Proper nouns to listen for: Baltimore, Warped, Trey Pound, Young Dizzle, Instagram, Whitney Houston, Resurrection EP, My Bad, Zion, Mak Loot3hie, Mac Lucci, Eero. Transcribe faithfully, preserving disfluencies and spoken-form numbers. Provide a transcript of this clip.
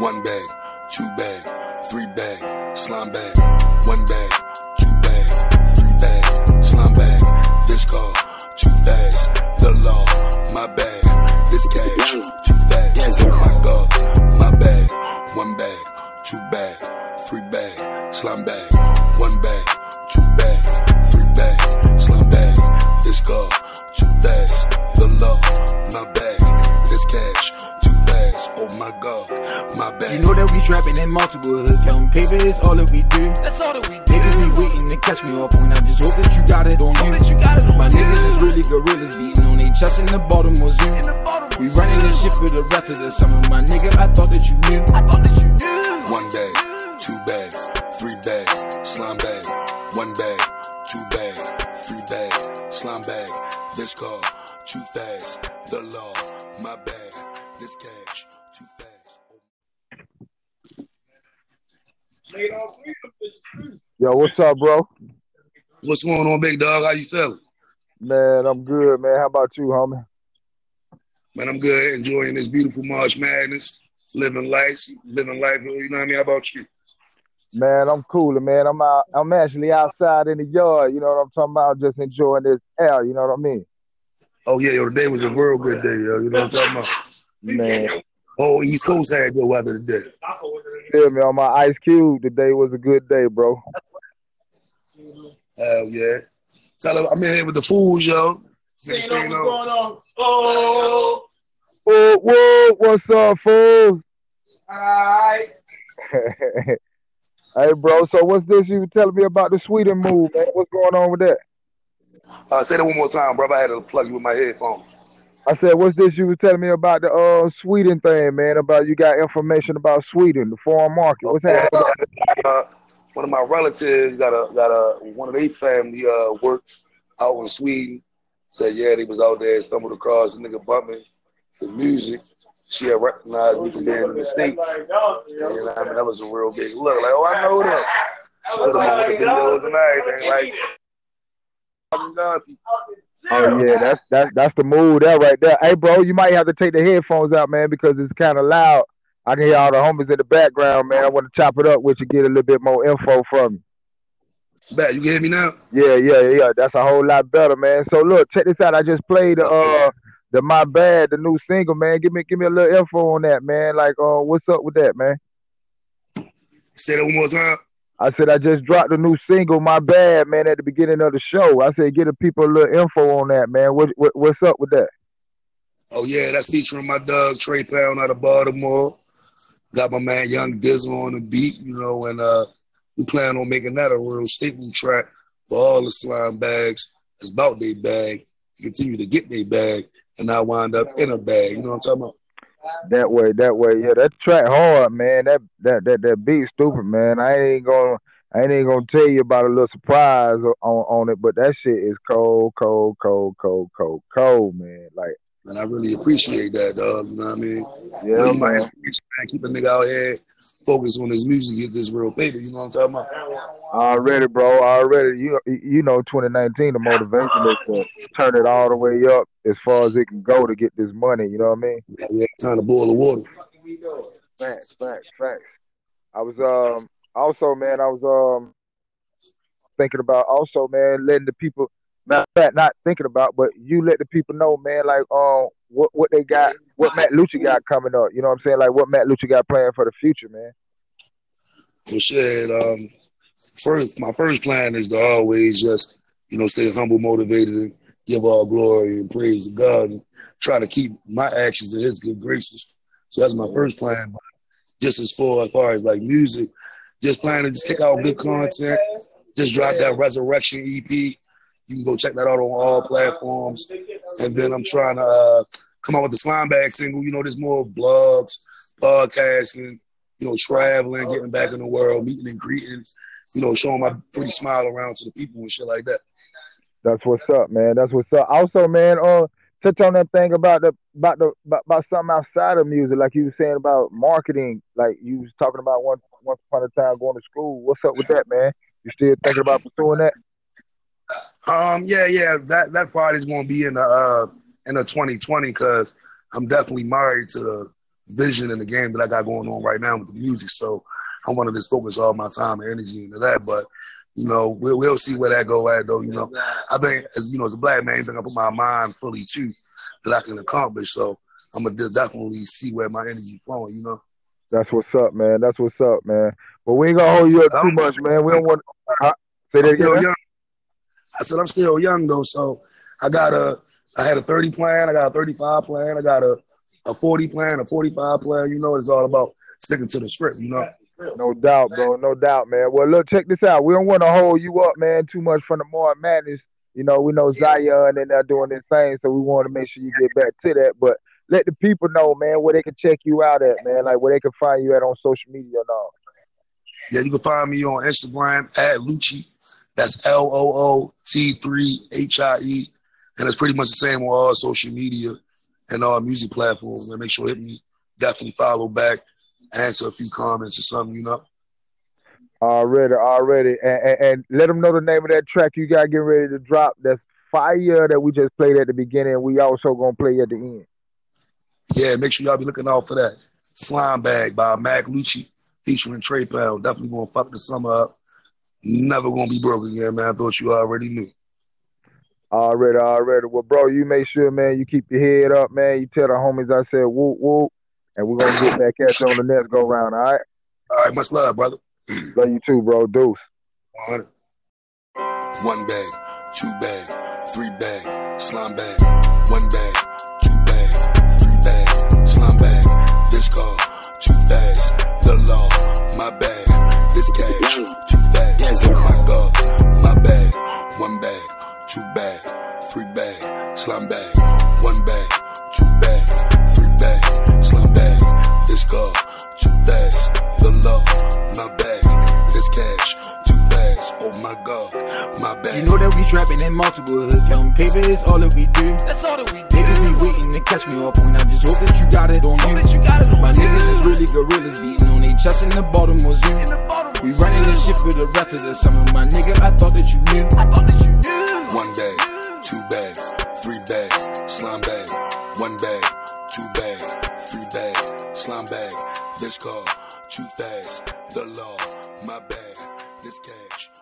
One bag, two bag, three bag, slime bag. One bag, two bag, three bag, slime bag. This car, too fast. The law, my bag. This cash, too fast. Oh my God, my bag. One bag, two bag, three bag, slime bag. One bag, two bag, three bag, slime bag. This car, too fast. The law, my bag. This cash, too fast. Oh my God, my bag. You know that we trapping in multiple hoods. Counting paper is all that we do. That's all that we do. Niggas be waiting to catch me off when I just hope that you got it on you. You got it on my you. Niggas is really gorillas beating on their chest in the Baltimore Zoo. In the Baltimore we running this shit for the rest of the summer. My nigga, I thought that you knew. I thought that you knew. One bag, two bag, three bag, slime bag. One bag, two bag, three bag, slime bag. This car, too fast. The law, my bag. This cash, too fast. Yo, what's up, bro? What's going on, big dog? How you feeling? Man, I'm good, man. How about you, homie? Man, I'm good. Enjoying this beautiful March Madness. Living life, living life. You know what I mean? How about you? Man, I'm cooler, man. I'm out. I'm actually outside in the yard. You know what I'm talking about? Just enjoying this air. You know what I mean? Oh yeah, yo, today was a real good day, yo. You know what I'm talking about? Man. Oh, East Coast had good weather today. Yeah, man, on my Ice Cube, today was a good day, bro. Hell yeah. Tell them I'm in here with the fools, yo. Saying what's going on. Oh. Oh, whoa, what's up, fools? All right. Hey, bro, so what's this you were telling me about the Sweden move, man? What's going on with that? Uh, say that one more time, bro. I had to plug you with my headphones. I said, what's this you were telling me about the uh, Sweden thing, man, about you got information about Sweden, the foreign market. What's happening? Uh, uh, one of my relatives got a, got a, one of their family uh, worked out in Sweden. Said, yeah, they was out there, stumbled across this nigga bumping the music. She had recognized me from being in the States. And, I mean, that was a real big look. Like, oh, I know that. She put them on the videos and everything. Like, oh yeah, that's that's that's the move that right there. Hey bro, you might have to take the headphones out, man, because it's kind of loud. I can hear all the homies in the background, man. I want to chop it up with you, get a little bit more info from you. Bet you can hear me now? Yeah, yeah, yeah. That's a whole lot better, man. So look, check this out. I just played uh the My Bad, the new single, man. Give me give me a little info on that, man. Like, uh, what's up with that, man? Say that one more time. I said, I just dropped a new single, My Bad, man, at the beginning of the show. I said, give the people a little info on that, man. What, what What's up with that? Oh, yeah, that's featuring my dog, Trey Pound, out of Baltimore. Got my man, Young Dizzle, on the beat, you know, and uh, we plan on making that a real staple track for all the slime bags. It's about their bag. Continue to get their bag, and I wind up in a bag. You know what I'm talking about? That way, that way, yeah. That track hard, man. That that that that beat stupid, man. I ain't gonna, I ain't gonna tell you about a little surprise on, on it, but that shit is cold, cold, cold, cold, cold, cold, man. Like, and I really appreciate that, dog. You know what I mean? Yeah, yeah, man. I keep a nigga out here focused on his music, get this real paper. You know what I'm talking about? Already, bro. Already, you you know, twenty nineteen, the motivation is to turn it all the way up as far as it can go to get this money. You know what I mean? Yeah, yeah. Time to boil the water. Facts, facts, facts. I was um also, man. I was um thinking about also, man, letting the people. Not that, not thinking about, but you let the people know, man, like um, what what they got, what Mac Lucci got coming up. You know what I'm saying? Like what Mac Lucci got planned for the future, man. Well, shit. Um, first, my first plan is to always just, you know, stay humble, motivated, and give all glory and praise to God, and try to keep my actions in His good graces. So that's my first plan. Just as far as far as like music, just planning to just kick out good content. Just drop that Resurrection E P. You can go check that out on all platforms. And then I'm trying to uh, come out with the slime bag single. You know, there's more blogs, podcasting, you know, traveling, getting back in the world, meeting and greeting, you know, showing my pretty smile around to the people and shit like that. That's what's up, man. That's what's up. Also, man, uh, touch on that thing about the about the about, about something outside of music, like you were saying about marketing, like you was talking about once once upon a time going to school. What's up with that, man? You still thinking about pursuing that? Um, yeah, yeah, that, that part is going to be in the, uh, in the twenty twenty, because I'm definitely married to the vision in the game that I got going on right now with the music. So I wanted to focus all my time and energy into that. But, you know, we'll, we'll see where that go at, though. You know, I think, as you know, as a black man, I think I put my mind fully to that I can accomplish. So I'm going to definitely see where my energy flowing, you know. That's what's up, man. That's what's up, man. But we ain't going to hold you up too much, man. We don't want to say that again. Young. I said, I'm still young, though. So I got a, I had a thirty plan. I got a thirty-five plan. I got a, a forty plan, a forty-five plan. You know, it's all about sticking to the script, you know. No doubt, bro. No doubt, man. Well, look, check this out. We don't want to hold you up, man, too much from the more madness. You know, we know Zion and they're doing their thing, so we want to make sure you get back to that. But let the people know, man, where they can check you out at, man, like where they can find you at on social media and all. Yeah, you can find me on Instagram at Lucci. That's L O O T three H I E. And it's pretty much the same on all social media and all music platforms. And make sure you hit me. Definitely follow back. Answer a few comments or something, you know. Already, already. And, and, and let them know the name of that track you got getting ready to drop. That's fire that we just played at the beginning. We also going to play at the end. Yeah, make sure y'all be looking out for that. Slime Bag by Mac Lucci featuring Trey Pound. Definitely going to fuck the summer up. Never going to be broke again, man. I thought you already knew. Already, already. Well, bro, you make sure, man, you keep your head up, man. You tell the homies I said whoop, whoop. And we're going to get back at you on the next go round, all right? All right, much love, brother. Love you too, bro. Deuce. one hundred. One bag, two bag, three bag, slime bag. One bag, two bag, three bag, slime bag. This car, two bags. The law, my bag. This cash, two bags. Oh my God, my bag. One bag, two bag, three bag, slime bag. One bag, two bag. Bag, slime bag, this car, two bags, the law, my bag, this cash, two bags, oh my God, my bag. You know that we trapping in multiple hoods, young paper is all that we do, that's all that we do. Niggas be waiting to catch me up when I just hope that you got it on you, you got it on my you. Niggas is really gorillas beating on their chest in the Baltimore Zoo, in the Baltimore we running this shit for the rest of the summer, my nigga, I thought that you knew, I thought that you knew. One bag, two bag, three bag, slime bag, one bag. Two bag, three bag, slime bag, this car, two fags, the law, my bag, this cash.